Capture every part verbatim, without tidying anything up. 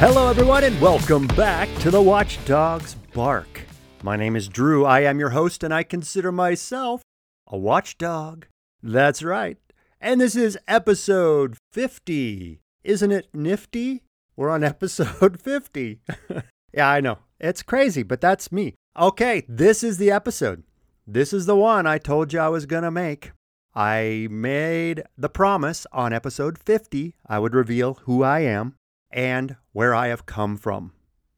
Hello, everyone, and welcome back to The Watchdog's Bark. My name is Drew. I am your host, and I consider myself a watchdog. That's right. And this is episode fifty. Isn't it nifty? We're on episode fifty. Yeah, I know. It's crazy, but that's me. Okay, this is the episode. This is the one I told you I was going to make. I made the promise on episode fifty I would reveal who I am and where I have come from.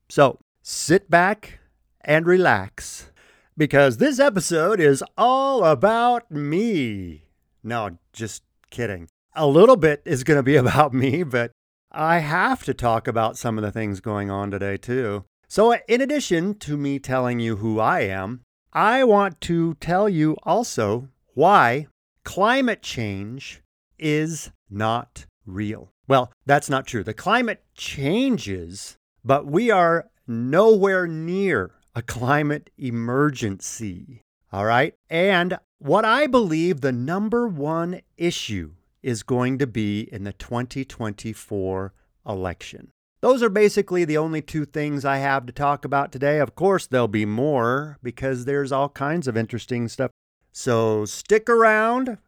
So sit back and relax, because this episode is all about me. No, just kidding. A little bit is going to be about me, but I have to talk about some of the things going on today too. So in addition to me telling you who I am, I want to tell you also why climate change is not real. Well, that's not true. The climate changes, but we are nowhere near a climate emergency, all right? And what I believe the number one issue is going to be in the twenty twenty-four election. Those are basically the only two things I have to talk about today. Of course, there'll be more because there's all kinds of interesting stuff. So stick around,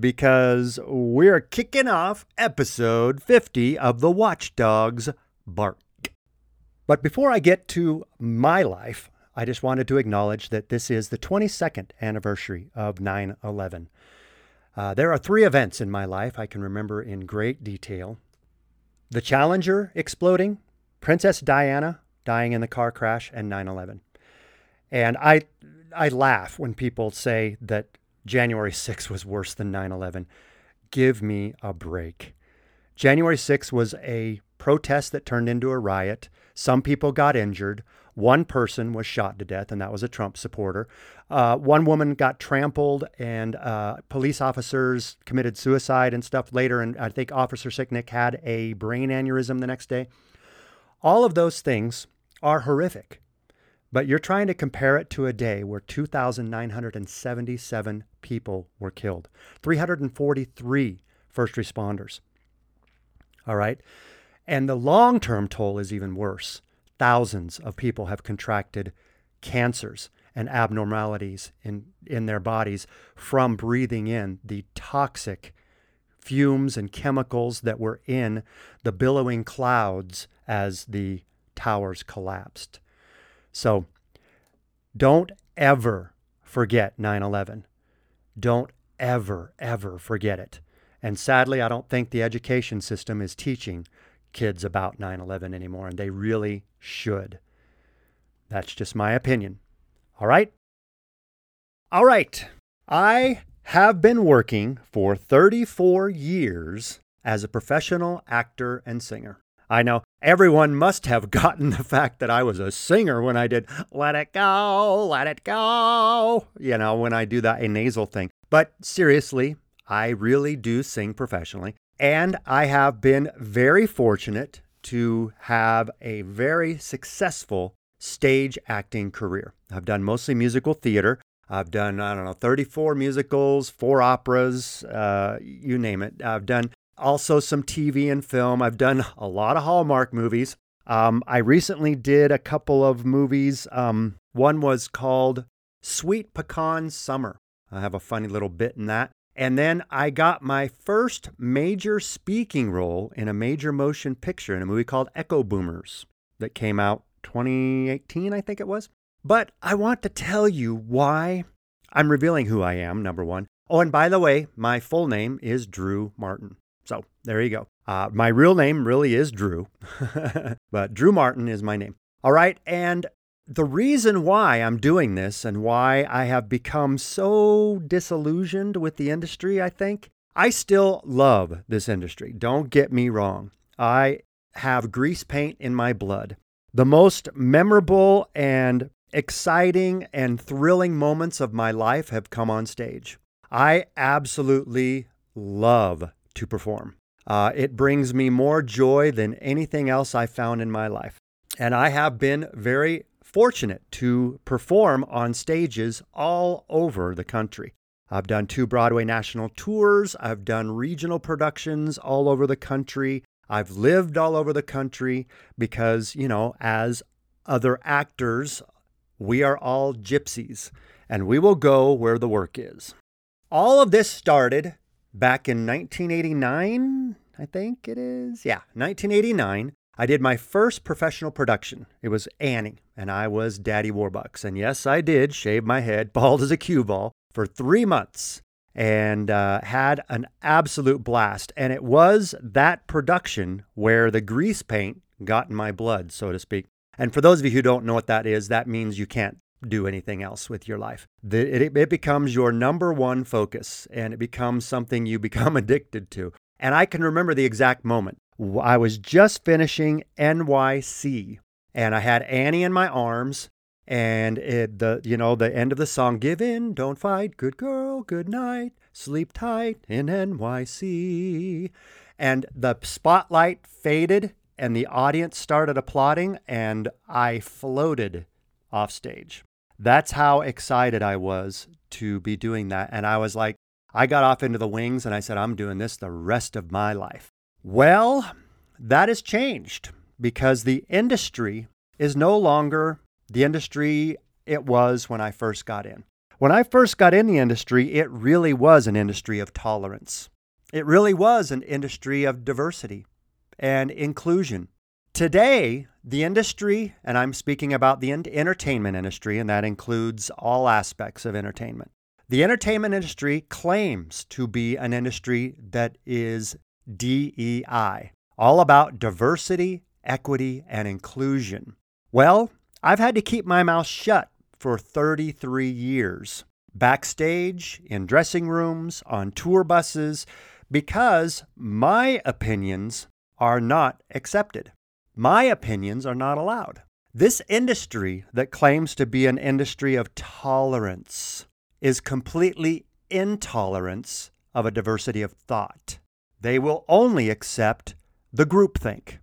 because we're kicking off episode fifty of The Watchdog's Bark. But before I get to my life, I just wanted to acknowledge that this is the twenty-second anniversary of nine eleven. Uh, there are three events in my life I can remember in great detail. The Challenger exploding, Princess Diana dying in the car crash, and nine eleven. And I, I laugh when people say that January sixth was worse than nine eleven. Give me a break. January sixth was a protest that turned into a riot. Some people got injured. One person was shot to death, and that was a Trump supporter. Uh, one woman got trampled, and uh, police officers committed suicide and stuff later, and I think Officer Sicknick had a brain aneurysm the next day. All of those things are horrific. But you're trying to compare it to a day where two thousand nine hundred seventy-seven people were killed, three hundred forty-three first responders. All right. And the long-term toll is even worse. Thousands of people have contracted cancers and abnormalities in, in their bodies from breathing in the toxic fumes and chemicals that were in the billowing clouds as the towers collapsed. So don't ever forget nine eleven. Don't ever, ever forget it. And sadly, I don't think the education system is teaching kids about nine eleven anymore, and they really should. That's just my opinion. All right? All right. I have been working for thirty-four years as a professional actor and singer. I know everyone must have gotten the fact that I was a singer when I did "Let It Go, Let It Go," you know, when I do that a nasal thing. But seriously, I really do sing professionally. And I have been very fortunate to have a very successful stage acting career. I've done mostly musical theater. I've done, I don't know, thirty-four musicals, four operas, uh, you name it. I've done also some T V and film. I've done a lot of Hallmark movies. Um, I recently did a couple of movies. Um, one was called Sweet Pecan Summer. I have a funny little bit in that. And then I got my first major speaking role in a major motion picture in a movie called Echo Boomers that came out twenty eighteen, I think it was. But I want to tell you why I'm revealing who I am, number one. Oh, and by the way, my full name is Drew Martin. So there you go. Uh, my real name really is Drew, but Drew Martin is my name. All right. And the reason why I'm doing this and why I have become so disillusioned with the industry, I think, I still love this industry. Don't get me wrong. I have grease paint in my blood. The most memorable and exciting and thrilling moments of my life have come on stage. I absolutely love to perform. Uh, it brings me more joy than anything else I found in my life. And I have been very fortunate to perform on stages all over the country. I've done two Broadway national tours. I've done regional productions all over the country. I've lived all over the country because, you know, as other actors, we are all gypsies and we will go where the work is. All of this started back in nineteen eighty-nine, I think it is. Yeah, nineteen eighty-nine. I did my first professional production. It was Annie, and I was Daddy Warbucks. And yes, I did shave my head, bald as a cue ball, for three months and uh, had an absolute blast. And it was that production where the grease paint got in my blood, so to speak. And for those of you who don't know what that is, that means you can't do anything else with your life. The, it, it becomes your number one focus, and it becomes something you become addicted to. And I can remember the exact moment. I was just finishing N Y C, and I had Annie in my arms, and it, the you know the end of the song, "Give in, don't fight, good girl, good night, sleep tight in N Y C," and the spotlight faded, and the audience started applauding, and I floated off stage. That's how excited I was to be doing that, and I was like, I got off into the wings, and I said, "I'm doing this the rest of my life." Well, that has changed because the industry is no longer the industry it was when I first got in. When I first got in the industry, it really was an industry of tolerance. It really was an industry of diversity and inclusion. Today, the industry, and I'm speaking about the entertainment industry, and that includes all aspects of entertainment. The entertainment industry claims to be an industry that is D E I, all about diversity, equity, and inclusion. Well, I've had to keep my mouth shut for thirty-three years, backstage, in dressing rooms, on tour buses, because my opinions are not accepted. My opinions are not allowed. This industry that claims to be an industry of tolerance is completely intolerant of a diversity of thought. They will only accept the groupthink.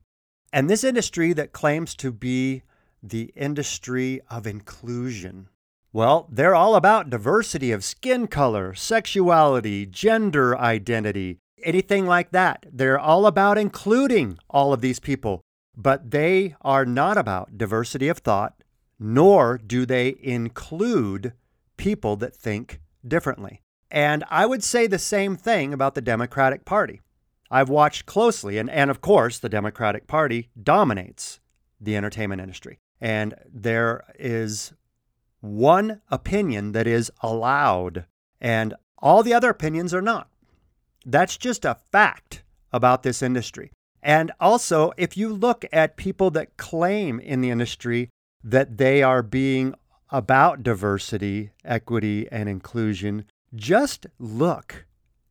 And this industry that claims to be the industry of inclusion, well, they're all about diversity of skin color, sexuality, gender identity, anything like that. They're all about including all of these people, but they are not about diversity of thought, nor do they include people that think differently. And I would say the same thing about the Democratic Party. I've watched closely, and, and of course, the Democratic Party dominates the entertainment industry. And there is one opinion that is allowed, and all the other opinions are not. That's just a fact about this industry. And also, if you look at people that claim in the industry that they are being about diversity, equity, and inclusion, just look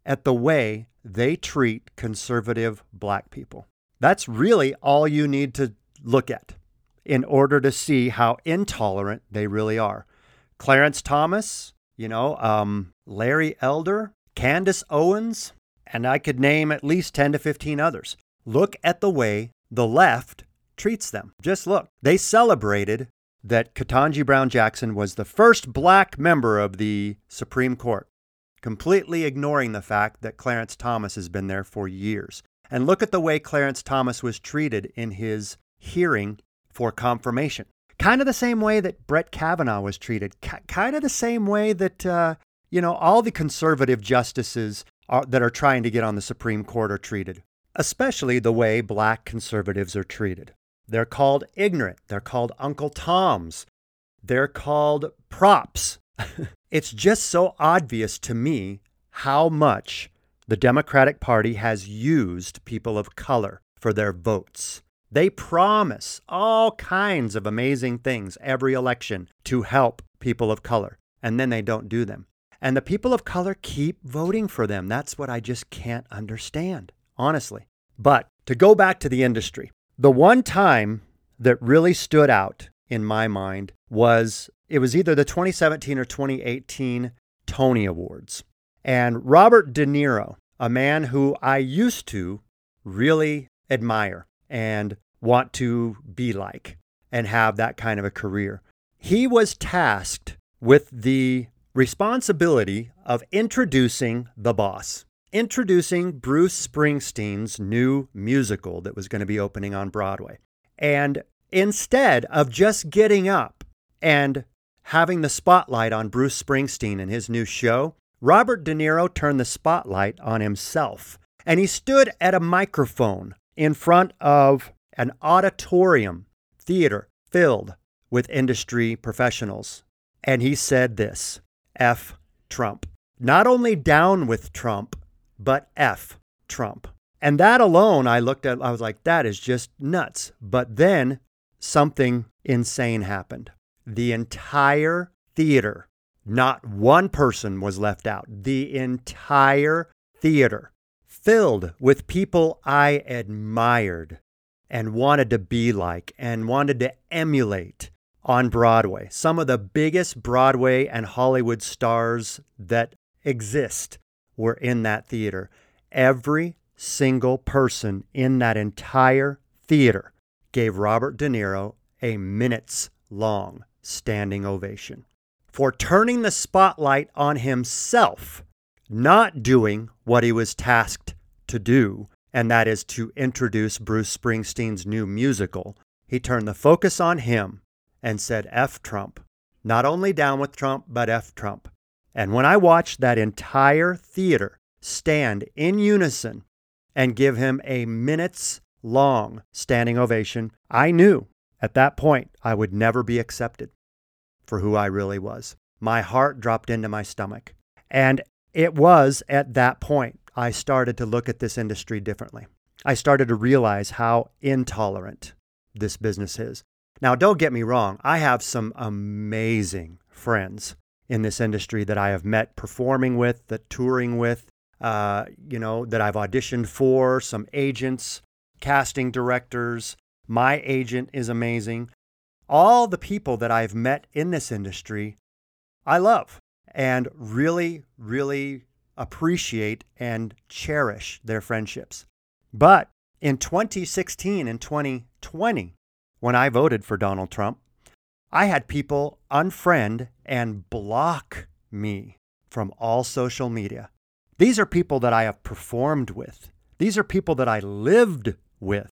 at the way they treat conservative black people. That's really all you need to look at in order to see how intolerant they really are. Clarence Thomas, you know, um, Larry Elder, Candace Owens, and I could name at least ten to fifteen others. Look at the way the left treats them. Just look. They celebrated that Ketanji Brown Jackson was the first black member of the Supreme Court, completely ignoring the fact that Clarence Thomas has been there for years. And look at the way Clarence Thomas was treated in his hearing for confirmation. Kind of the same way that Brett Kavanaugh was treated. K- kind of the same way that, uh, you know, all the conservative justices are, that are trying to get on the Supreme Court are treated, especially the way black conservatives are treated. They're called ignorant. They're called Uncle Toms. They're called props. It's just so obvious to me how much the Democratic Party has used people of color for their votes. They promise all kinds of amazing things every election to help people of color, and then they don't do them. And the people of color keep voting for them. That's what I just can't understand, honestly. But to go back to the industry, the one time that really stood out in my mind was, it was either the twenty seventeen or twenty eighteen Tony Awards. And Robert De Niro, a man who I used to really admire and want to be like and have that kind of a career, he was tasked with the responsibility of introducing the boss, introducing Bruce Springsteen's new musical that was going to be opening on Broadway. And instead of just getting up and having the spotlight on Bruce Springsteen and his new show, Robert De Niro turned the spotlight on himself. And he stood at a microphone in front of an auditorium theater filled with industry professionals. And he said this, F Trump. Not only down with Trump, but F Trump. And that alone, I looked at, I was like, that is just nuts. But then something insane happened. The entire theater, not one person was left out. The entire theater filled with people I admired and wanted to be like and wanted to emulate on Broadway. Some of the biggest Broadway and Hollywood stars that exist were in that theater. Every single person in that entire theater gave Robert De Niro a minutes-long standing ovation for turning the spotlight on himself, not doing what he was tasked to do, and that is to introduce Bruce Springsteen's new musical. He turned the focus on him and said, F Trump. Not only down with Trump, but F Trump. And when I watched that entire theater stand in unison and give him a minutes-long standing ovation, I knew at that point I would never be accepted for who I really was. My heart dropped into my stomach. And it was at that point I started to look at this industry differently. I started to realize how intolerant this business is. Now, don't get me wrong. I have some amazing friends in this industry that I have met performing with, that touring with, uh, you know, that I've auditioned for, some agents, casting directors. My agent is amazing. All the people that I've met in this industry, I love and really, really appreciate and cherish their friendships. But in twenty sixteen and twenty twenty, when I voted for Donald Trump, I had people unfriend and block me from all social media. These are people that I have performed with. These are people that I lived with.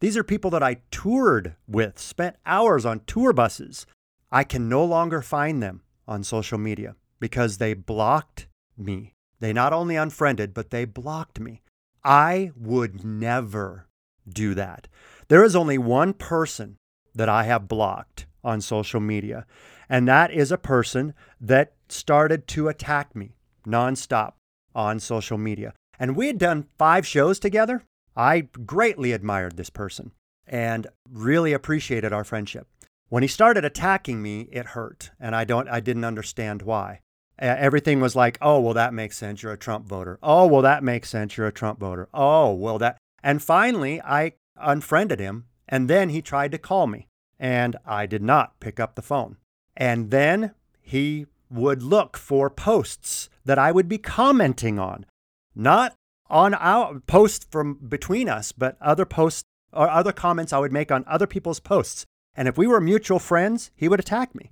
These are people that I toured with, spent hours on tour buses. I can no longer find them on social media because they blocked me. They not only unfriended, but they blocked me. I would never do that. There is only one person that I have blocked on social media, and that is a person that started to attack me nonstop on social media. And we had done five shows together. I greatly admired this person and really appreciated our friendship. When he started attacking me, it hurt, and I don't, I didn't understand why. Everything was like, oh, well, that makes sense. You're a Trump voter. Oh, well, that makes sense. You're a Trump voter. Oh, well, that. And finally, I unfriended him, and then he tried to call me, and I did not pick up the phone. And then he would look for posts that I would be commenting on, not on our posts from between us, but other posts or other comments I would make on other people's posts. And if we were mutual friends, he would attack me.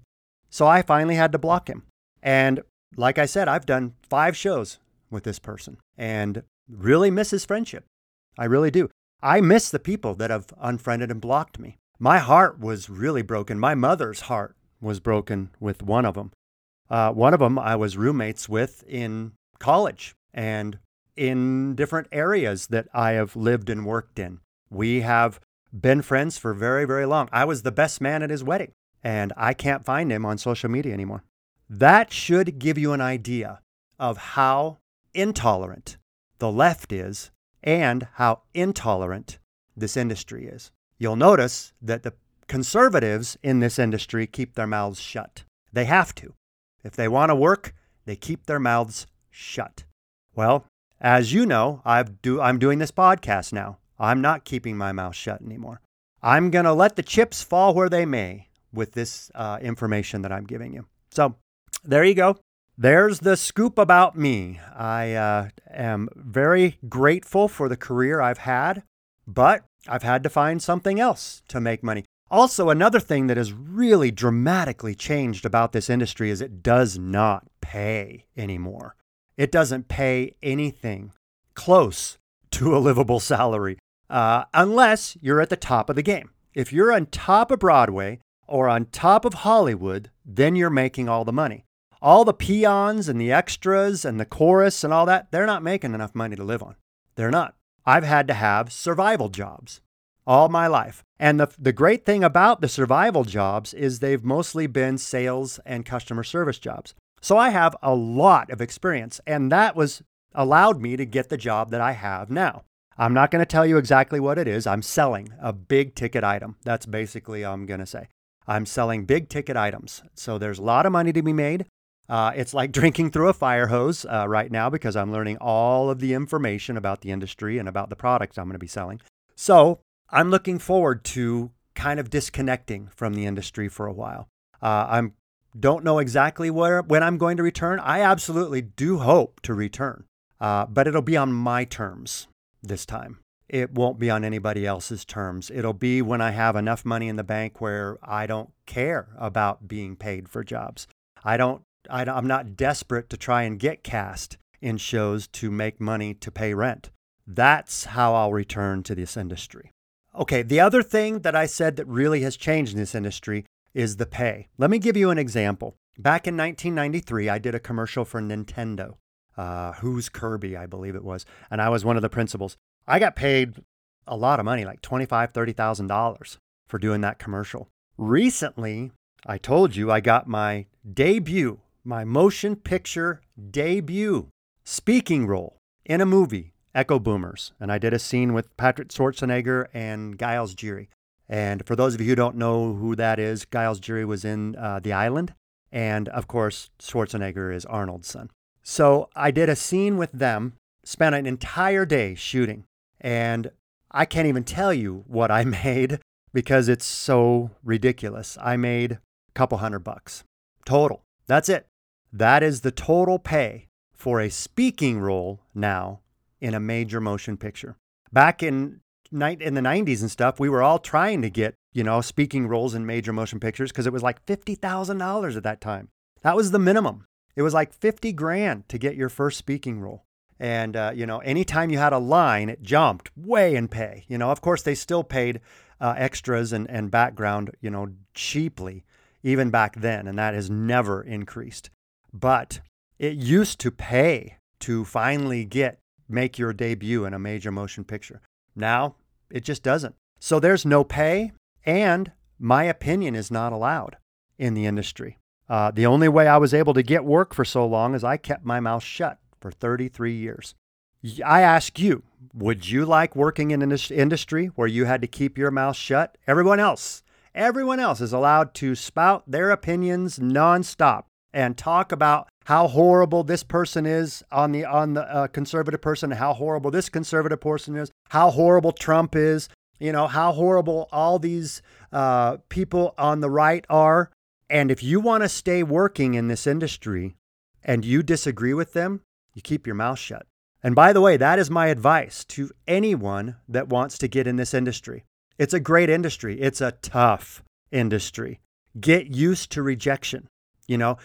So I finally had to block him. And like I said, I've done five shows with this person and really miss his friendship. I really do. I miss the people that have unfriended and blocked me. My heart was really broken. My mother's heart was broken with one of them. Uh, one of them I was roommates with in college and in different areas that I have lived and worked in. We have been friends for very, very long. I was the best man at his wedding, and I can't find him on social media anymore. That should give you an idea of how intolerant the left is and how intolerant this industry is. You'll notice that the conservatives in this industry keep their mouths shut. They have to. If they want to work, they keep their mouths shut. Well, as you know, I've do, I'm doing this podcast now. I'm not keeping my mouth shut anymore. I'm going to let the chips fall where they may with this uh, information that I'm giving you. So there you go. There's the scoop about me. I uh, am very grateful for the career I've had, but I've had to find something else to make money. Also, another thing that has really dramatically changed about this industry is it does not pay anymore. It doesn't pay anything close to a livable salary, uh, unless you're at the top of the game. If you're on top of Broadway or on top of Hollywood, then you're making all the money. All the peons and the extras and the chorus and all that, they're not making enough money to live on. They're not. I've had to have survival jobs all my life. And the the great thing about the survival jobs is they've mostly been sales and customer service jobs. So I have a lot of experience, and that was allowed me to get the job that I have now. I'm not going to tell you exactly what it is. I'm selling a big ticket item. That's basically all I'm going to say. I'm selling big ticket items. So there's a lot of money to be made. Uh, it's like drinking through a fire hose uh, right now, because I'm learning all of the information about the industry and about the products I'm going to be selling. So I'm looking forward to kind of disconnecting from the industry for a while. Uh, I'm don't know exactly where when I'm going to return. I absolutely do hope to return, uh, but it'll be on my terms this time. It won't be on anybody else's terms. It'll be when I have enough money in the bank where I don't care about being paid for jobs. I don't. I, I'm not desperate to try and get cast in shows to make money to pay rent. That's how I'll return to this industry. Okay, the other thing that I said that really has changed in this industry is the pay. Let me give you an example. Back in nineteen ninety-three, I did a commercial for Nintendo. Uh, Who's Kirby, I believe it was. And I was one of the principals. I got paid a lot of money, like twenty-five thousand dollars, thirty thousand dollars for doing that commercial. Recently, I told you I got my debut, my motion picture debut speaking role in a movie, Echo Boomers. And I did a scene with Patrick Schwarzenegger and Giles Jiri. And for those of you who don't know who that is, Giles Jiri was in uh, The Island. And of course, Schwarzenegger is Arnold's son. So I did a scene with them, spent an entire day shooting. And I can't even tell you what I made because it's so ridiculous. I made a couple hundred bucks total. That's it. That is the total pay for a speaking role now in a major motion picture. Back in night in the nineties and stuff, we were all trying to get, you know, speaking roles in major motion pictures because it was like fifty thousand dollars at that time. That was the minimum. It was like fifty grand to get your first speaking role. And, uh, you know, anytime you had a line, it jumped way in pay. You know, of course, they still paid uh, extras and, and background, you know, cheaply, even back then. And that has never increased. But it used to pay to finally get, make your debut in a major motion picture. Now, it just doesn't. So there's no pay, and my opinion is not allowed in the industry. Uh, the only way I was able to get work for so long is I kept my mouth shut for thirty-three years. I ask you, would you like working in an industry where you had to keep your mouth shut? Everyone else, everyone else is allowed to spout their opinions nonstop and talk about how horrible this person is on the on the uh, conservative person, how horrible this conservative person is, how horrible Trump is, you know, how horrible all these uh, people on the right are. And if you want to stay working in this industry and you disagree with them, you keep your mouth shut. And by the way, that is my advice to anyone that wants to get in this industry. It's a great industry. It's a tough industry. Get used to rejection. You know,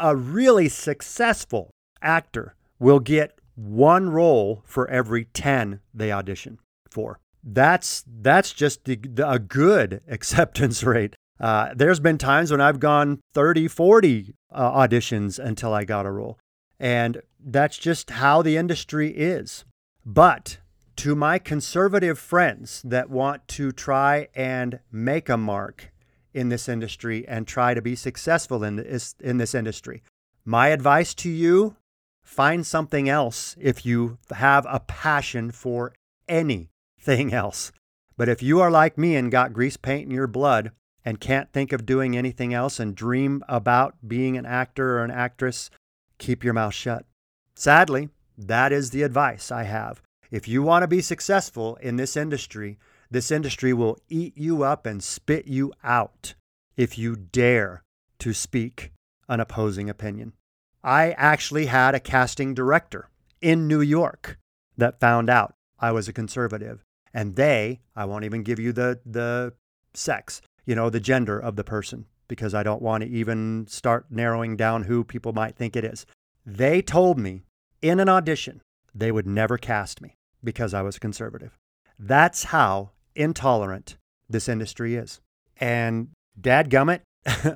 a really successful actor will get one role for every ten they audition for. That's that's just the, the, a good acceptance rate. Uh, there's been times when I've gone thirty, forty uh, auditions until I got a role. And that's just how the industry is. But to my conservative friends that want to try and make a mark in this industry and try to be successful in this, in this industry, my advice to you, find something else if you have a passion for anything else. But if you are like me and got grease paint in your blood and can't think of doing anything else and dream about being an actor or an actress, keep your mouth shut. Sadly, that is the advice I have. If you want to be successful in this industry, this industry will eat you up and spit you out if you dare to speak an opposing opinion. I actually had a casting director in New York that found out I was a conservative, and they, I won't even give you the, the sex, you know, the gender of the person, because I don't want to even start narrowing down who people might think it is. They told me in an audition they would never cast me because I was a conservative. That's how intolerant this industry is. And dadgummit,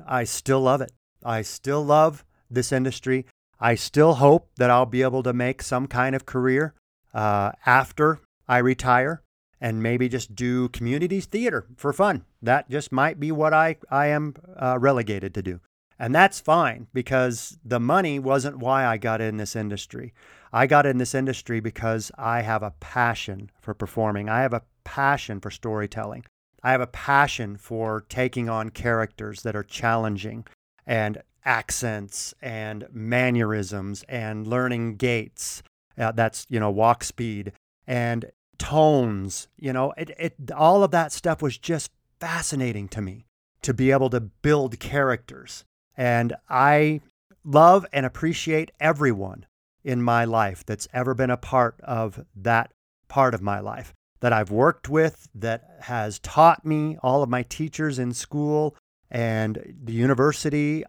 I still love it. I still love this industry. I still hope that I'll be able to make some kind of career uh, after I retire and maybe just do community theater for fun. That just might be what I, I am uh, relegated to do. And that's fine, because the money wasn't why I got in this industry. I got in this industry because I have a passion for performing. I have a passion for storytelling. I have a passion for taking on characters that are challenging, and accents and mannerisms and learning gaits. Uh, that's, you know, walk speed and tones, you know, it, it, all of that stuff was just fascinating to me to be able to build characters. And I love and appreciate everyone in my life that's ever been a part of that part of my life that I've worked with, that has taught me, all of my teachers in school and the university.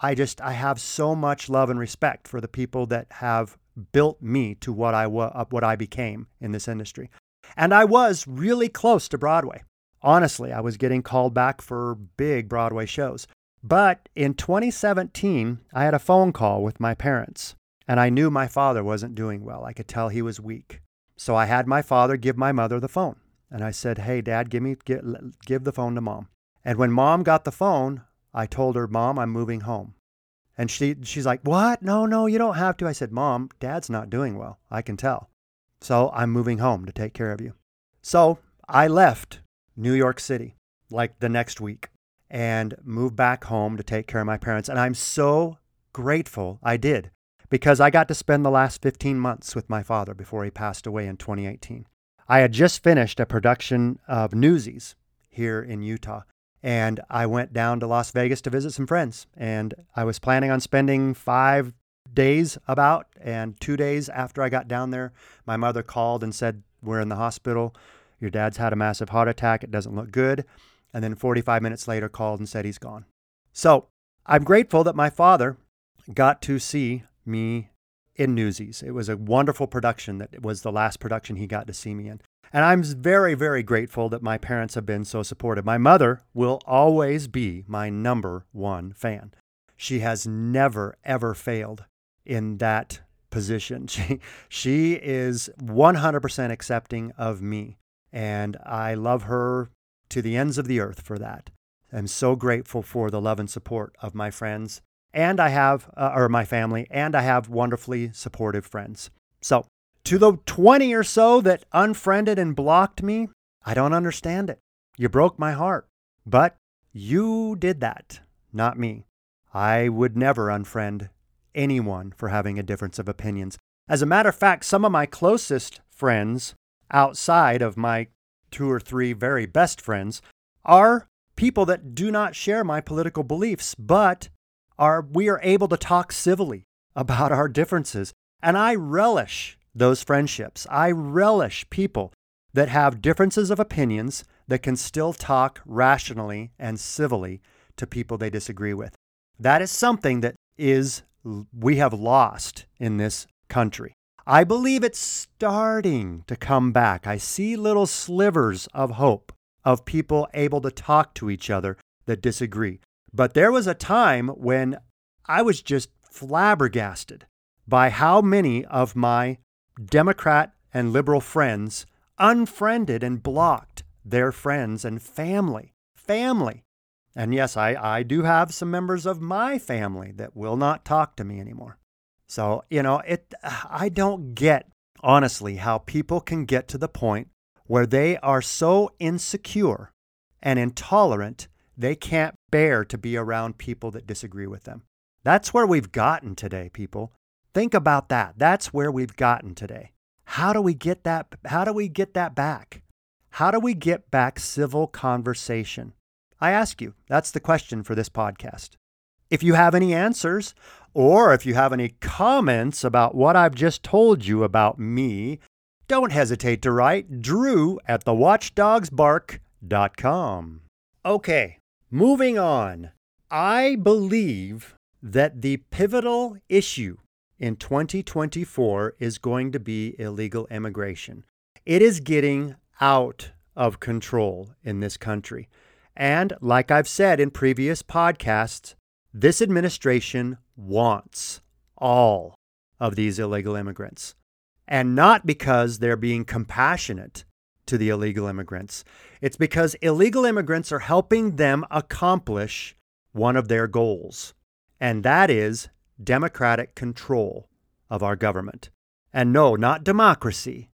I just, I have so much love and respect for the people that have built me to what I, wa- what I became in this industry. And I was really close to Broadway. Honestly, I was getting called back for big Broadway shows. But in twenty seventeen, I had a phone call with my parents, and I knew my father wasn't doing well. I could tell he was weak. So I had my father give my mother the phone. And I said, hey, Dad, give me get, give the phone to Mom. And when Mom got the phone, I told her, Mom, I'm moving home. And she she's like, what? No, no, you don't have to. I said, Mom, Dad's not doing well. I can tell. So I'm moving home to take care of you. So I left New York City like the next week and moved back home to take care of my parents. And I'm so grateful I did, because I got to spend the last fifteen months with my father before he passed away in twenty eighteen. I had just finished a production of Newsies here in Utah, and I went down to Las Vegas to visit some friends. And I was planning on spending five days about, and two days after I got down there, my mother called and said, we're in the hospital. Your dad's had a massive heart attack. It doesn't look good. And then forty-five minutes later called and said he's gone. So I'm grateful that my father got to see me in Newsies. It was a wonderful production that was the last production he got to see me in. And I'm very, very grateful that my parents have been so supportive. My mother will always be my number one fan. She has never, ever failed in that position. She, she is one hundred percent accepting of me. And I love her to the ends of the earth for that. I'm so grateful for the love and support of my friends. And I have, uh, or my family, and I have wonderfully supportive friends. So to the twenty or so that unfriended and blocked me, I don't understand it. You broke my heart, but you did that, not me. I would never unfriend anyone for having a difference of opinions. As a matter of fact, some of my closest friends outside of my two or three very best friends are people that do not share my political beliefs, but Are, we are able to talk civilly about our differences. And I relish those friendships. I relish people that have differences of opinions that can still talk rationally and civilly to people they disagree with. That is something that is we have lost in this country. I believe it's starting to come back. I see little slivers of hope of people able to talk to each other that disagree. But there was a time when I was just flabbergasted by how many of my Democrat and liberal friends unfriended and blocked their friends and family. Family. And yes, I, I do have some members of my family that will not talk to me anymore. So, you know, it. I don't get, honestly, how people can get to the point where they are so insecure and intolerant they can't bear to be around people that disagree with them. That's where we've gotten today, people. Think about that. That's where we've gotten today. How do we get that? How do we get that back? How do we get back civil conversation? I ask you, that's the question for this podcast. If you have any answers, or if you have any comments about what I've just told you about me, don't hesitate to write Drew at the watchdogs bark dot com. Okay. Moving on, I believe that the pivotal issue in twenty twenty-four is going to be illegal immigration. It is getting out of control in this country. And like I've said in previous podcasts, this administration wants all of these illegal immigrants. And not because they're being compassionate to the illegal immigrants. It's because illegal immigrants are helping them accomplish one of their goals, and that is democratic control of our government. And no, not democracy,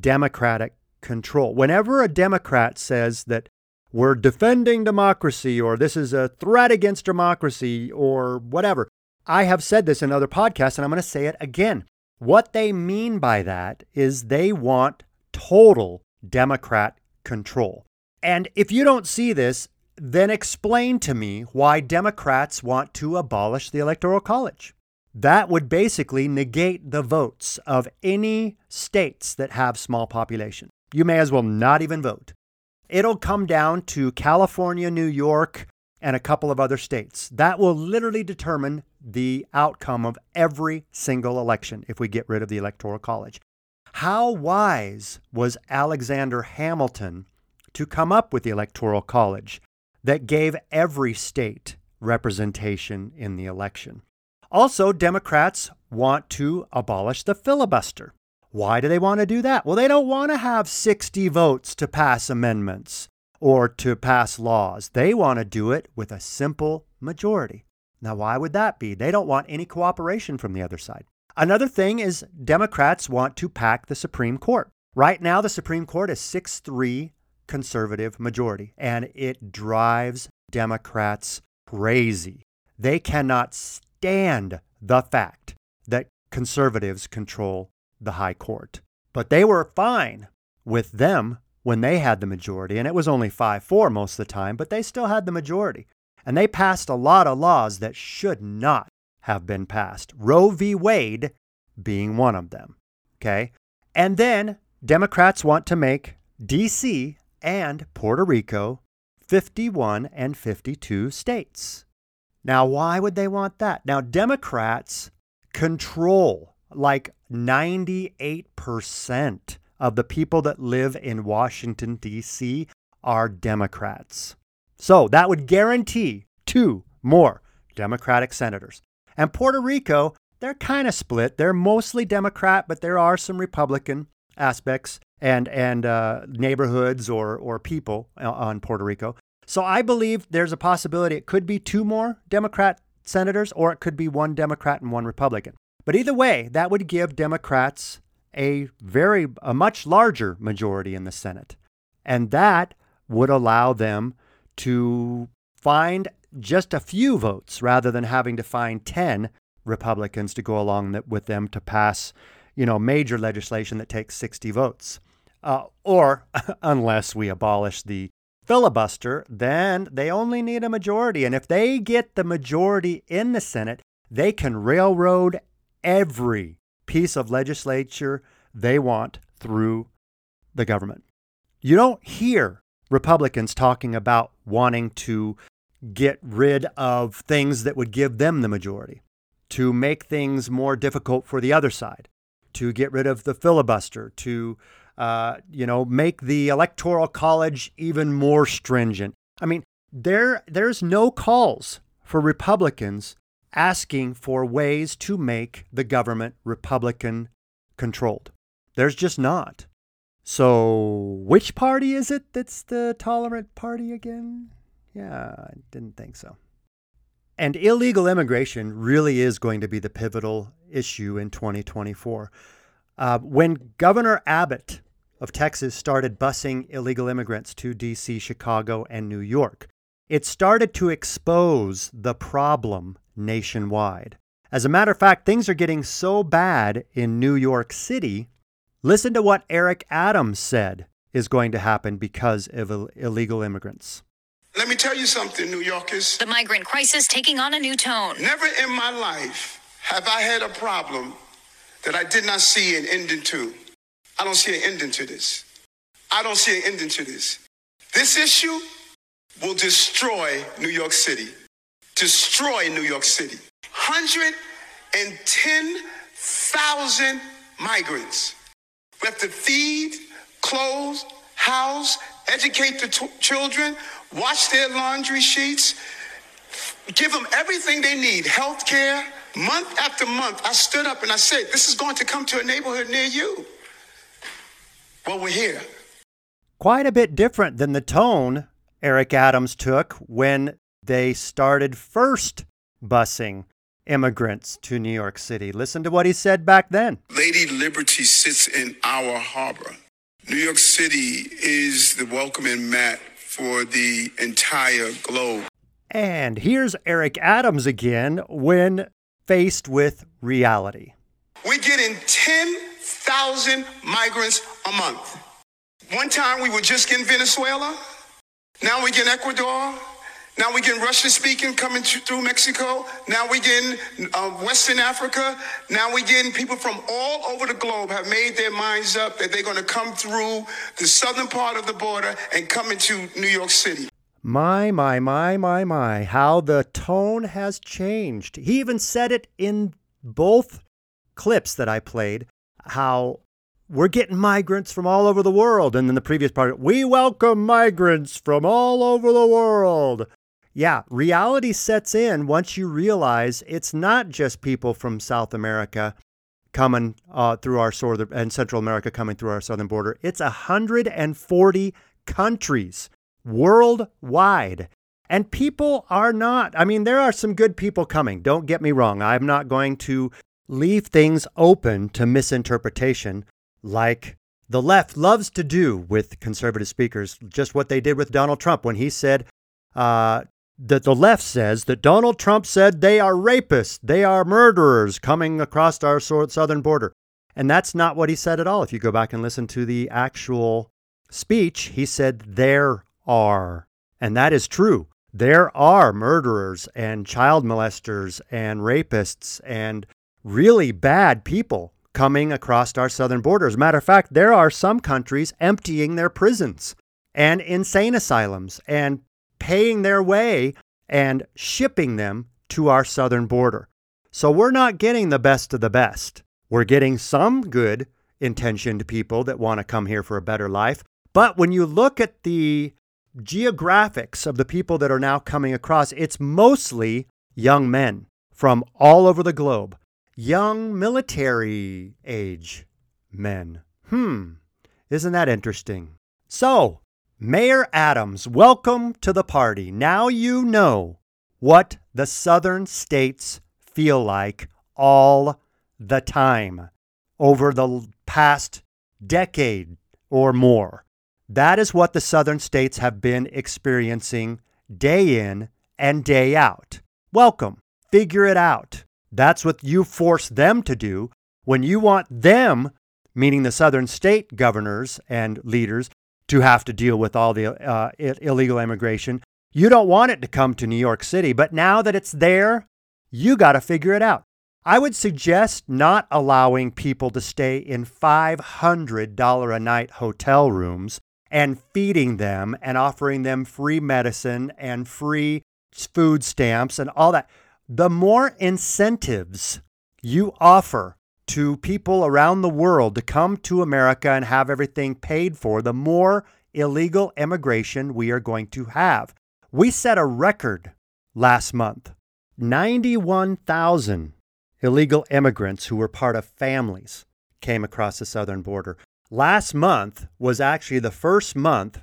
democratic control. Whenever a Democrat says that we're defending democracy or this is a threat against democracy or whatever, I have said this in other podcasts and I'm going to say it again. What they mean by that is they want total Democrat control. And if you don't see this, then explain to me why Democrats want to abolish the Electoral College. That would basically negate the votes of any states that have small population. You may as well not even vote. It'll come down to California, New York, and a couple of other states. That will literally determine the outcome of every single election if we get rid of the Electoral College. How wise was Alexander Hamilton to come up with the Electoral College that gave every state representation in the election? Also, Democrats want to abolish the filibuster. Why do they want to do that? Well, they don't want to have sixty votes to pass amendments or to pass laws. They want to do it with a simple majority. Now, why would that be? They don't want any cooperation from the other side. Another thing is Democrats want to pack the Supreme Court. Right now, the Supreme Court is six three conservative majority, and it drives Democrats crazy. They cannot stand the fact that conservatives control the high court. But they were fine with them when they had the majority, and it was only five four most of the time, but they still had the majority. And they passed a lot of laws that should not have been passed, Roe v. Wade being one of them, okay? And then Democrats want to make D C and Puerto Rico fifty-one and fifty-two states. Now, why would they want that? Now, Democrats control like ninety-eight percent of the people that live in Washington, D C are Democrats. So that would guarantee two more Democratic senators. And Puerto Rico, they're kind of split. They're mostly Democrat, but there are some Republican aspects and and uh, neighborhoods or or people on Puerto Rico. So I believe there's a possibility it could be two more Democrat senators, or it could be one Democrat and one Republican. But either way, that would give Democrats a very a much larger majority in the Senate, and that would allow them to find just a few votes rather than having to find ten Republicans to go along that, with them to pass, you know, major legislation that takes sixty votes. Uh, or unless we abolish the filibuster, then they only need a majority. And if they get the majority in the Senate, they can railroad every piece of legislature they want through the government. You don't hear Republicans talking about wanting to get rid of things that would give them the majority, to make things more difficult for the other side, to get rid of the filibuster, to, uh, you know, make the Electoral College even more stringent. I mean, there there's no calls for Republicans asking for ways to make the government Republican controlled. There's just not. So which party is it that's the tolerant party again? Yeah, I didn't think so. And illegal immigration really is going to be the pivotal issue in twenty twenty-four. Uh, when Governor Abbott of Texas started busing illegal immigrants to D C, Chicago, and New York, it started to expose the problem nationwide. As a matter of fact, things are getting so bad in New York City. Listen to what Eric Adams said is going to happen because of Ill- illegal immigrants. Let me tell you something, New Yorkers. The migrant crisis taking on a new tone. Never in my life have I had a problem that I did not see an ending to. I don't see an ending to this. I don't see an ending to this. This issue will destroy New York City. Destroy New York City. one hundred ten six thousand migrants. We have to feed, clothe, house, educate the t- children, wash their laundry sheets, give them everything they need, health care. Month after month, I stood up and I said, this is going to come to a neighborhood near you. Well, we're here. Quite a bit different than the tone Eric Adams took when they started first busing immigrants to New York City. Listen to what he said back then. Lady Liberty sits in our harbor. New York City is the welcoming mat for the entire globe. And here's Eric Adams again when faced with reality. We're getting ten thousand migrants a month. One time we were just getting Venezuela. Now we're getting Ecuador. Now we're getting Russian speaking coming through Mexico. Now we're getting uh, Western Africa. Now we're getting people from all over the globe have made their minds up that they're going to come through the southern part of the border and come into New York City. My, my, my, my, my, how the tone has changed. He even said it in both clips that I played, how we're getting migrants from all over the world. And then the previous part, we welcome migrants from all over the world. Yeah, reality sets in once you realize it's not just people from South America coming uh, through our southern and Central America coming through our southern border. It's one hundred forty countries worldwide. And people are not, I mean, there are some good people coming. Don't get me wrong. I'm not going to leave things open to misinterpretation like the left loves to do with conservative speakers, just what they did with Donald Trump when he said uh, that the left says that Donald Trump said they are rapists, they are murderers coming across our southern border. And that's not what he said at all. If you go back and listen to the actual speech, he said there are, and that is true. There are murderers and child molesters and rapists and really bad people coming across our southern border. As a matter of fact, there are some countries emptying their prisons and insane asylums and paying their way and shipping them to our southern border. So we're not getting the best of the best. We're getting some good intentioned people that want to come here for a better life. But when you look at the geographics of the people that are now coming across, it's mostly young men from all over the globe. Young military age men. Hmm, isn't that interesting? So, Mayor Adams, welcome to the party. Now you know what the southern states feel like all the time over the past decade or more. That is what the southern states have been experiencing day in and day out. Welcome. Figure it out. That's what you force them to do when you want them, meaning the southern state governors and leaders, to have to deal with all the uh, illegal immigration. You don't want it to come to New York City, but now that it's there, you got to figure it out. I would suggest not allowing people to stay in five hundred dollars a night hotel rooms and feeding them and offering them free medicine and free food stamps and all that. The more incentives you offer to people around the world to come to America and have everything paid for, the more illegal immigration we are going to have. We set a record last month. ninety-one thousand illegal immigrants who were part of families came across the southern border. Last month was actually the first month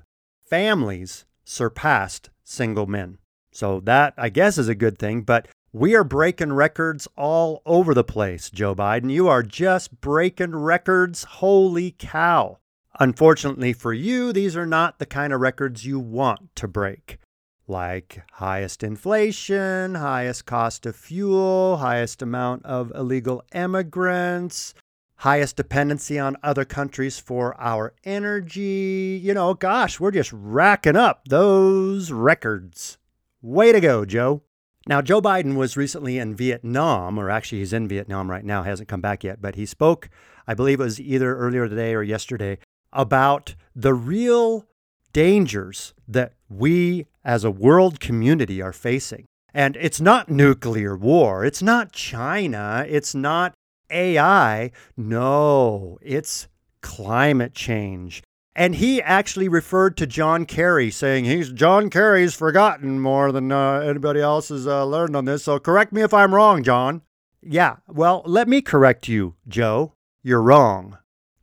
families surpassed single men. So that, I guess, is a good thing, but we are breaking records all over the place, Joe Biden. You are just breaking records. Holy cow. Unfortunately for you, these are not the kind of records you want to break, like highest inflation, highest cost of fuel, highest amount of illegal immigrants, highest dependency on other countries for our energy. You know, gosh, we're just racking up those records. Way to go, Joe. Now, Joe Biden was recently in Vietnam, or actually he's in Vietnam right now, hasn't come back yet, but he spoke, I believe it was either earlier today or yesterday, about the real dangers that we as a world community are facing. And it's not nuclear war. It's not China. It's not A I. No, it's climate change. And he actually referred to John Kerry, saying he's John Kerry's forgotten more than uh, anybody else has uh, learned on this. So correct me if I'm wrong, John. Yeah, well, let me correct you, Joe. You're wrong.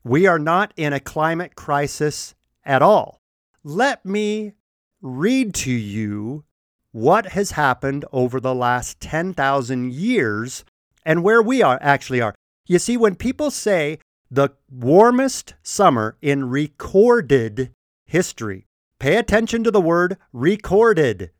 We are not in a climate crisis at all. Let me read to you what has happened over the last ten thousand years and where we are actually are. You see, when people say the warmest summer in recorded history, pay attention to the word recorded,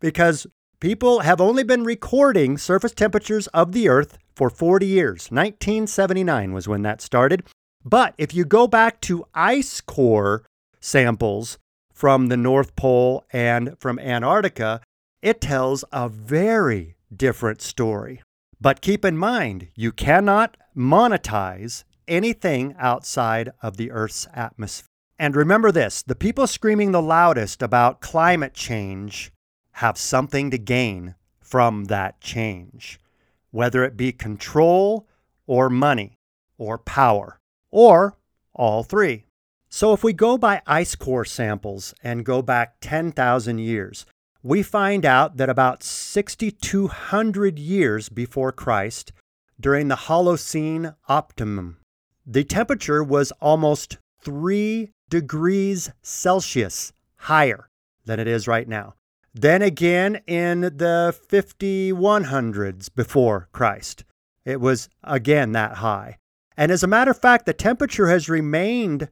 because people have only been recording surface temperatures of the Earth for forty years. nineteen seventy-nine was when that started. But if you go back to ice core samples from the North Pole and from Antarctica, it tells a very different story. But keep in mind, you cannot monetize anything outside of the Earth's atmosphere. And remember this, the people screaming the loudest about climate change have something to gain from that change, whether it be control or money or power or all three. So if we go by ice core samples and go back ten thousand years, we find out that about six thousand two hundred years before Christ, during the Holocene optimum, the temperature was almost three degrees Celsius higher than it is right now. Then again, in the fifty-one hundreds before Christ, it was again that high. And as a matter of fact, the temperature has remained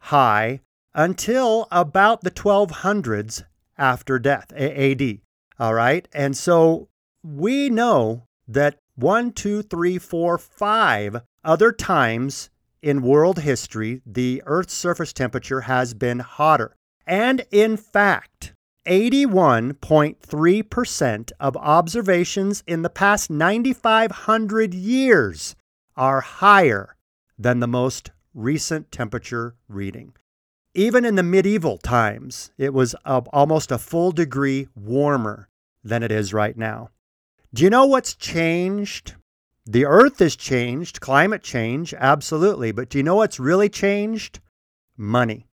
high until about the twelve hundreds after death, A D. All right. And so we know that One, two, three, four, five other times in world history, the Earth's surface temperature has been hotter. And in fact, eighty-one point three percent of observations in the past nine thousand five hundred years are higher than the most recent temperature reading. Even in the medieval times, it was uh, almost a full degree warmer than it is right now. Do you know what's changed? The Earth has changed, climate change, absolutely. But do you know what's really changed? Money.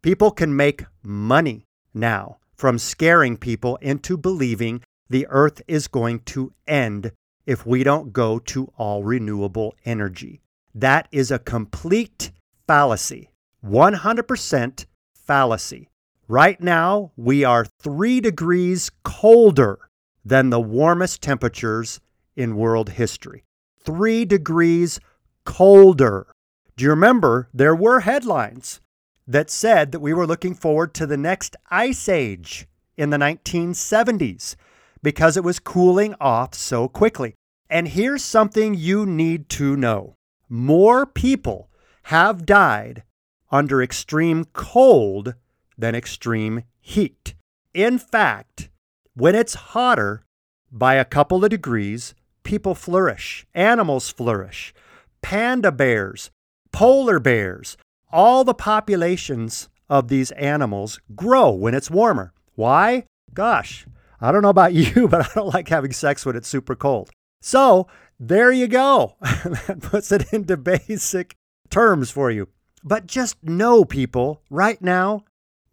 People can make money now from scaring people into believing the Earth is going to end if we don't go to all renewable energy. That is a complete fallacy, one hundred percent fallacy. Right now, we are three degrees colder than the warmest temperatures in world history. Three degrees colder. Do you remember there were headlines that said that we were looking forward to the next ice age in the nineteen seventies because it was cooling off so quickly? And here's something you need to know. More people have died under extreme cold than extreme heat. In fact, when it's hotter by a couple of degrees, people flourish, animals flourish, panda bears, polar bears, all the populations of these animals grow when it's warmer. Why? Gosh, I don't know about you, but I don't like having sex when it's super cold. So there you go. That puts it into basic terms for you. But just know, people, right now,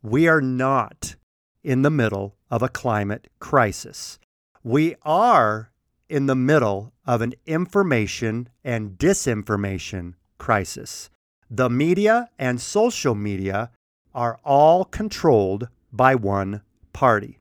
we are not in the middle of a climate crisis. We are in the middle of an information and disinformation crisis. The media and social media are all controlled by one party.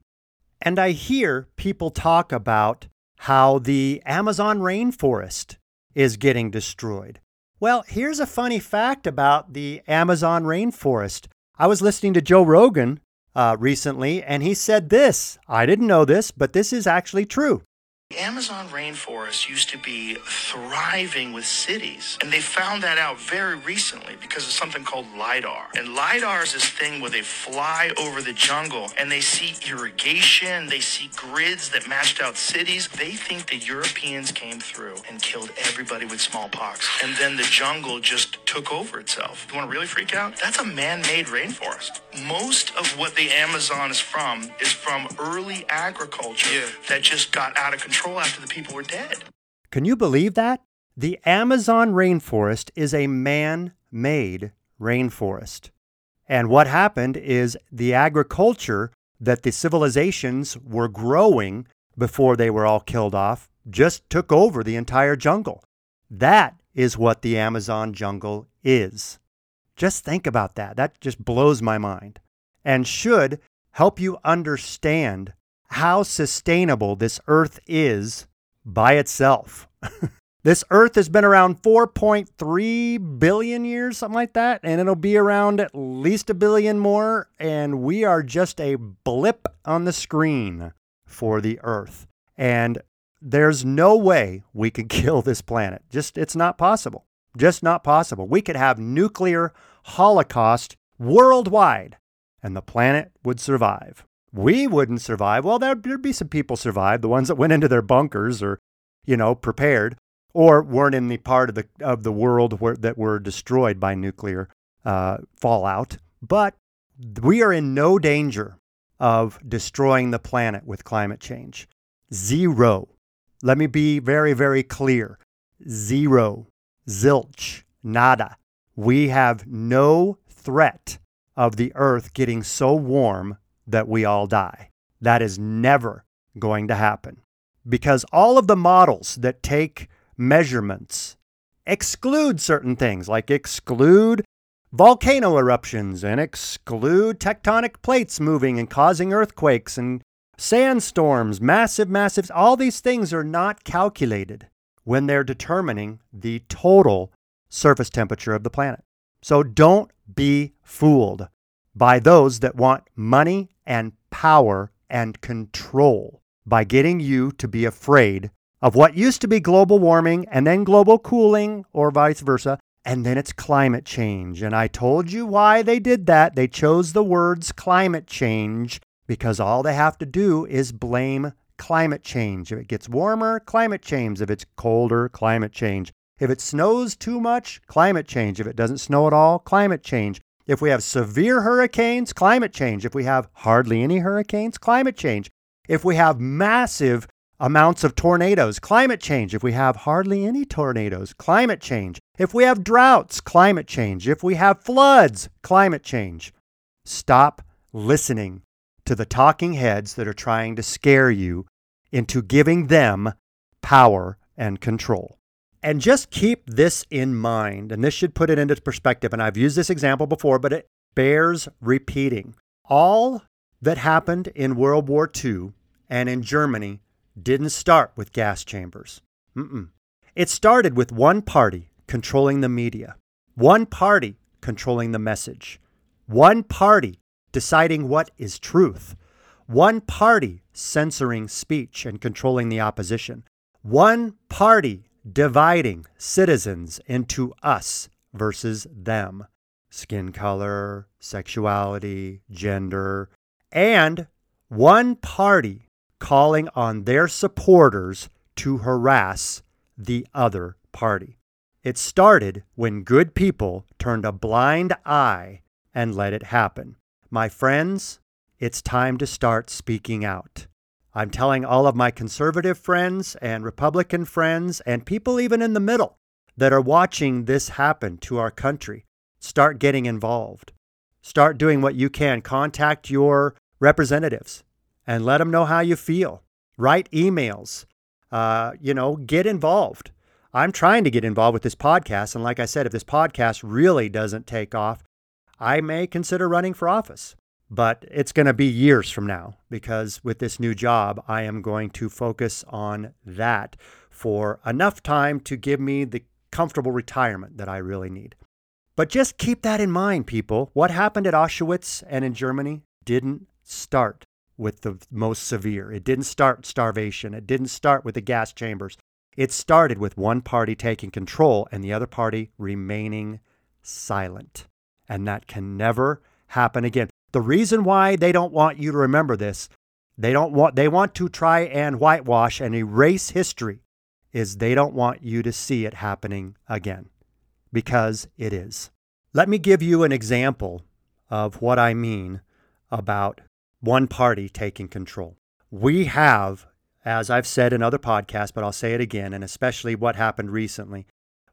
And I hear people talk about how the Amazon rainforest is getting destroyed. Well, here's a funny fact about the Amazon rainforest. I was listening to Joe Rogan Uh, recently, and he said this. I didn't know this, but this is actually true. The Amazon rainforest used to be thriving with cities, and they found that out very recently because of something called LIDAR. And LIDAR is this thing where they fly over the jungle, and they see irrigation, they see grids that matched out cities. They think the Europeans came through and killed everybody with smallpox, and then the jungle just took over itself. You want to really freak out? That's a man-made rainforest. Most of what the Amazon is from is from early agriculture yeah. that just got out of control after the people were dead. Can you believe that? The Amazon rainforest is a man-made rainforest. And what happened is the agriculture that the civilizations were growing before they were all killed off just took over the entire jungle. That is what the Amazon jungle is. Just think about that. That just blows my mind and should help you understand how sustainable this earth is by itself. This earth has been around four point three billion years, something like that, and it'll be around at least a billion more, and we are just a blip on the screen for the earth. And there's no way we could kill this planet. Just, it's not possible. Just not possible. We could have nuclear holocaust worldwide, and the planet would survive. We wouldn't survive. Well, there'd be some people survive, the ones that went into their bunkers or, you know, prepared, or weren't in the part of the of the world where, that were destroyed by nuclear uh, fallout. But we are in no danger of destroying the planet with climate change. Zero. Let me be very, very clear. Zero. Zilch. Nada. We have no threat of the earth getting so warm that we all die. That is never going to happen. Because all of the models that take measurements exclude certain things, like exclude volcano eruptions and exclude tectonic plates moving and causing earthquakes and sandstorms, massive, massive, all these things are not calculated when they're determining the total surface temperature of the planet. So don't be fooled by those that want money and power and control by getting you to be afraid of what used to be global warming and then global cooling or vice versa, and then it's climate change. And I told you why they did that. They chose the words climate change because all they have to do is blame climate change. If it gets warmer, climate change. If it's colder, climate change. If it snows too much, climate change. If it doesn't snow at all, climate change. If we have severe hurricanes, climate change. If we have hardly any hurricanes, climate change. If we have massive amounts of tornadoes, climate change. If we have hardly any tornadoes, climate change. If we have droughts, climate change. If we have floods, climate change. Stop listening to the talking heads that are trying to scare you into giving them power and control. And just keep this in mind, and this should put it into perspective, and I've used this example before, but it bears repeating. All that happened in World War Two and in Germany didn't start with gas chambers. Mm-mm. It started with one party controlling the media, one party controlling the message, one party deciding what is truth, one party censoring speech and controlling the opposition, one party dividing citizens into us versus them, skin color, sexuality, gender, and one party calling on their supporters to harass the other party. It started when good people turned a blind eye and let it happen. My friends, it's time to start speaking out. I'm telling all of my conservative friends and Republican friends and people even in the middle that are watching this happen to our country, start getting involved. Start doing what you can. Contact your representatives and let them know how you feel. Write emails. Uh, you know, get involved. I'm trying to get involved with this podcast. And like I said, if this podcast really doesn't take off, I may consider running for office. But it's going to be years from now because with this new job, I am going to focus on that for enough time to give me the comfortable retirement that I really need. But just keep that in mind, people. What happened at Auschwitz and in Germany didn't start with the most severe. It didn't start starvation. It didn't start with the gas chambers. It started with one party taking control and the other party remaining silent. And that can never happen again. The reason why they don't want you to remember this, they don't want they want to try and whitewash and erase history, is they don't want you to see it happening again, because it is. Let me give you an example of what I mean about one party taking control. We have as I've said in other podcasts, but I'll say it again, and especially what happened recently,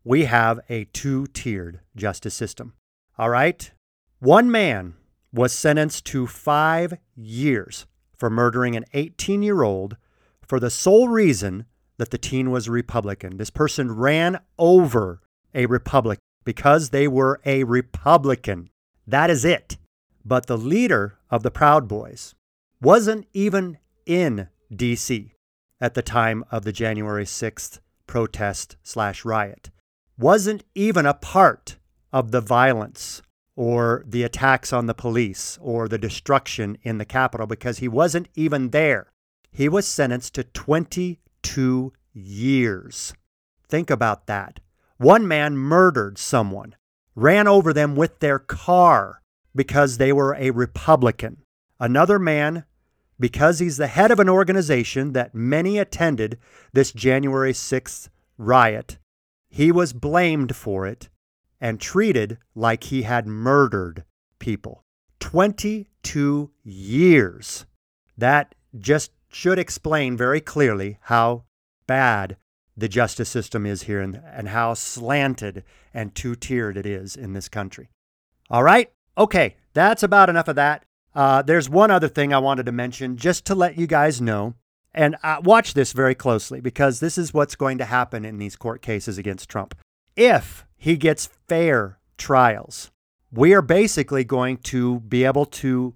we have a two-tiered justice system. All right? One man was sentenced to five years for murdering an eighteen-year-old for the sole reason that the teen was a Republican. This person ran over a Republican because they were a Republican. That is it. But the leader of the Proud Boys wasn't even in D C at the time of the January sixth protest slash riot. Wasn't even a part of the violence or the attacks on the police or the destruction in the Capitol because he wasn't even there. He was sentenced to twenty-two years. Think about that. One man murdered someone, ran over them with their car because they were a Republican. Another man, because he's the head of an organization that many attended this January sixth riot, he was blamed for it and treated like he had murdered people. twenty-two years. That just should explain very clearly how bad the justice system is here and, and how slanted and two-tiered it is in this country. All right? Okay, that's about enough of that. Uh, there's one other thing I wanted to mention just to let you guys know, and uh, watch this very closely because this is what's going to happen in these court cases against Trump. If he gets fair trials, we are basically going to be able to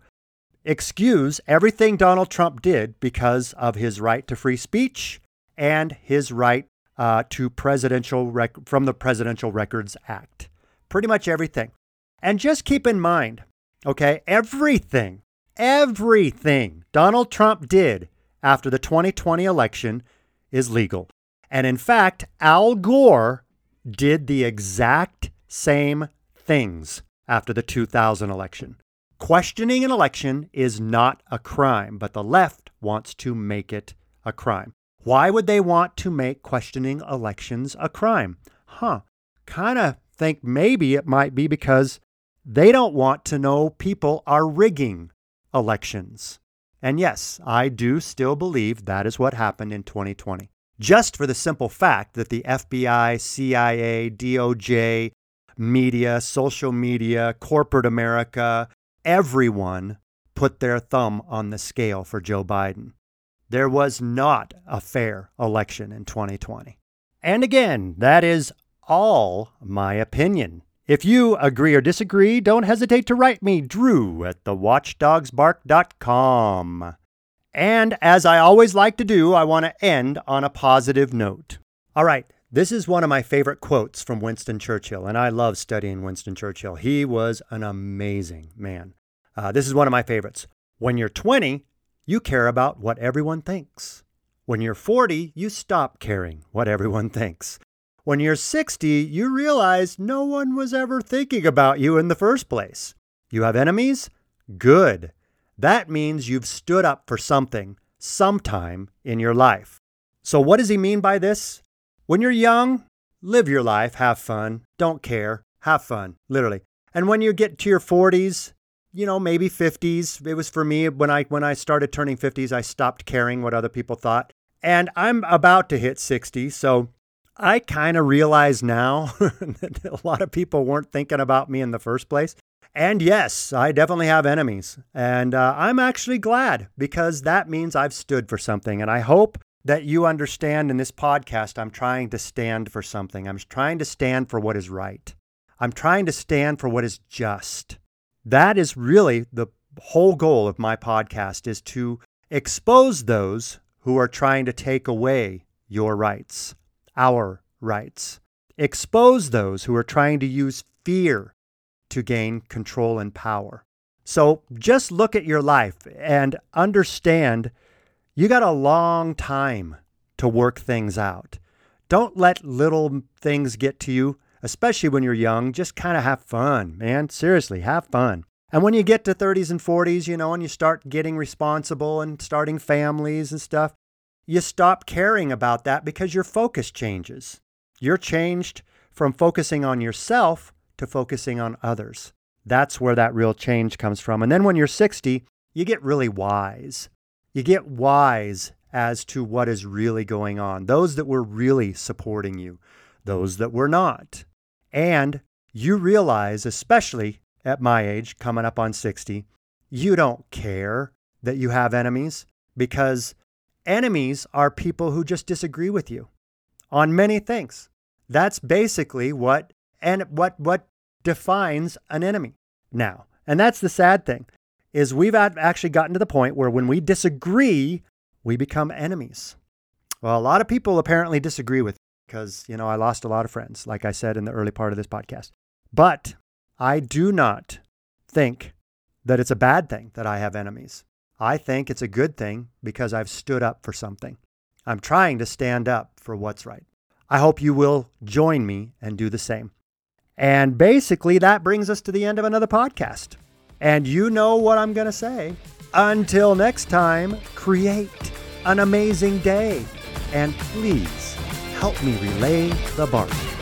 excuse everything Donald Trump did because of his right to free speech and his right uh, to presidential rec- from the Presidential Records Act. Pretty much everything. And just keep in mind, okay, everything, everything Donald Trump did after the twenty twenty election is legal. And in fact, Al Gore did the exact same things after the two thousand election. Questioning an election is not a crime, but the left wants to make it a crime. Why would they want to make questioning elections a crime? Huh. Kind of think maybe it might be because they don't want to know people are rigging elections. And yes, I do still believe that is what happened in twenty twenty. Just for the simple fact that the F B I, C I A, D O J, media, social media, corporate America, everyone put their thumb on the scale for Joe Biden. There was not a fair election in twenty twenty. And again, that is all my opinion. If you agree or disagree, don't hesitate to write me, Drew, at the watchdogs bark dot com. And as I always like to do, I want to end on a positive note. All right, this is one of my favorite quotes from Winston Churchill, and I love studying Winston Churchill. He was an amazing man. Uh, this is one of my favorites. When you're twenty, you care about what everyone thinks. When you're forty, you stop caring what everyone thinks. When you're sixty, you realize no one was ever thinking about you in the first place. You have enemies? Good. That means you've stood up for something sometime in your life. So what does he mean by this? When you're young, live your life, have fun, don't care, have fun, literally. And when you get to your forties, you know, maybe fifties, it was for me when I when I started turning fifties, I stopped caring what other people thought. And I'm about to hit sixty, so I kind of realize now that a lot of people weren't thinking about me in the first place. And yes, I definitely have enemies. And uh, I'm actually glad because that means I've stood for something. And I hope that you understand in this podcast, I'm trying to stand for something. I'm trying to stand for what is right. I'm trying to stand for what is just. That is really the whole goal of my podcast, is to expose those who are trying to take away your rights. Our rights. Expose those who are trying to use fear to gain control and power. So just look at your life and understand you got a long time to work things out. Don't let little things get to you, especially when you're young. Just kind of have fun, man. Seriously, have fun. And when you get to thirties and forties, you know, and you start getting responsible and starting families and stuff, you stop caring about that because your focus changes. You're changed from focusing on yourself to focusing on others. That's where that real change comes from. And then when you're sixty, you get really wise. You get wise as to what is really going on, those that were really supporting you, those that were not. And you realize, especially at my age, coming up on sixty, you don't care that you have enemies, because enemies are people who just disagree with you on many things. That's basically what and what what defines an enemy now. And that's the sad thing, is we've actually gotten to the point where when we disagree, we become enemies. Well, a lot of people apparently disagree with me, because, you know, I lost a lot of friends, like I said in the early part of this podcast. But I do not think that it's a bad thing that I have enemies. I think it's a good thing, because I've stood up for something. I'm trying to stand up for what's right. I hope you will join me and do the same. And basically that brings us to the end of another podcast. And you know what I'm going to say. Until next time, create an amazing day. And please help me relay the bark.